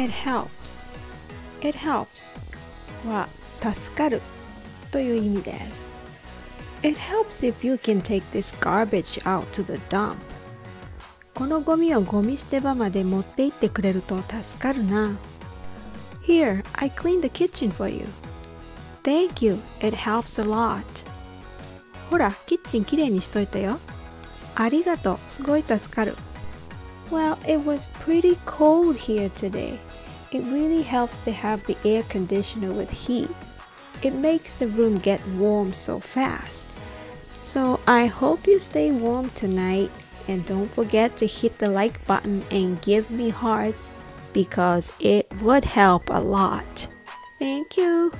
It helps は助かるという意味です。 It helps if you can take this garbage out to the dump. このゴミをゴミ捨て場まで持って行ってくれると助かるな。 Here, I cleaned the kitchen for you. Thank you, it helps a lot. ほら、キッチンきれいにしといたよ。ありがとう、すごい助かる。Well, it was pretty cold here today. It really helps to have the air conditioner with heat. It makes the room get warm so fast. So I hope you stay warm tonight and don't forget to hit the like button and give me hearts because it would help a lot. Thank you.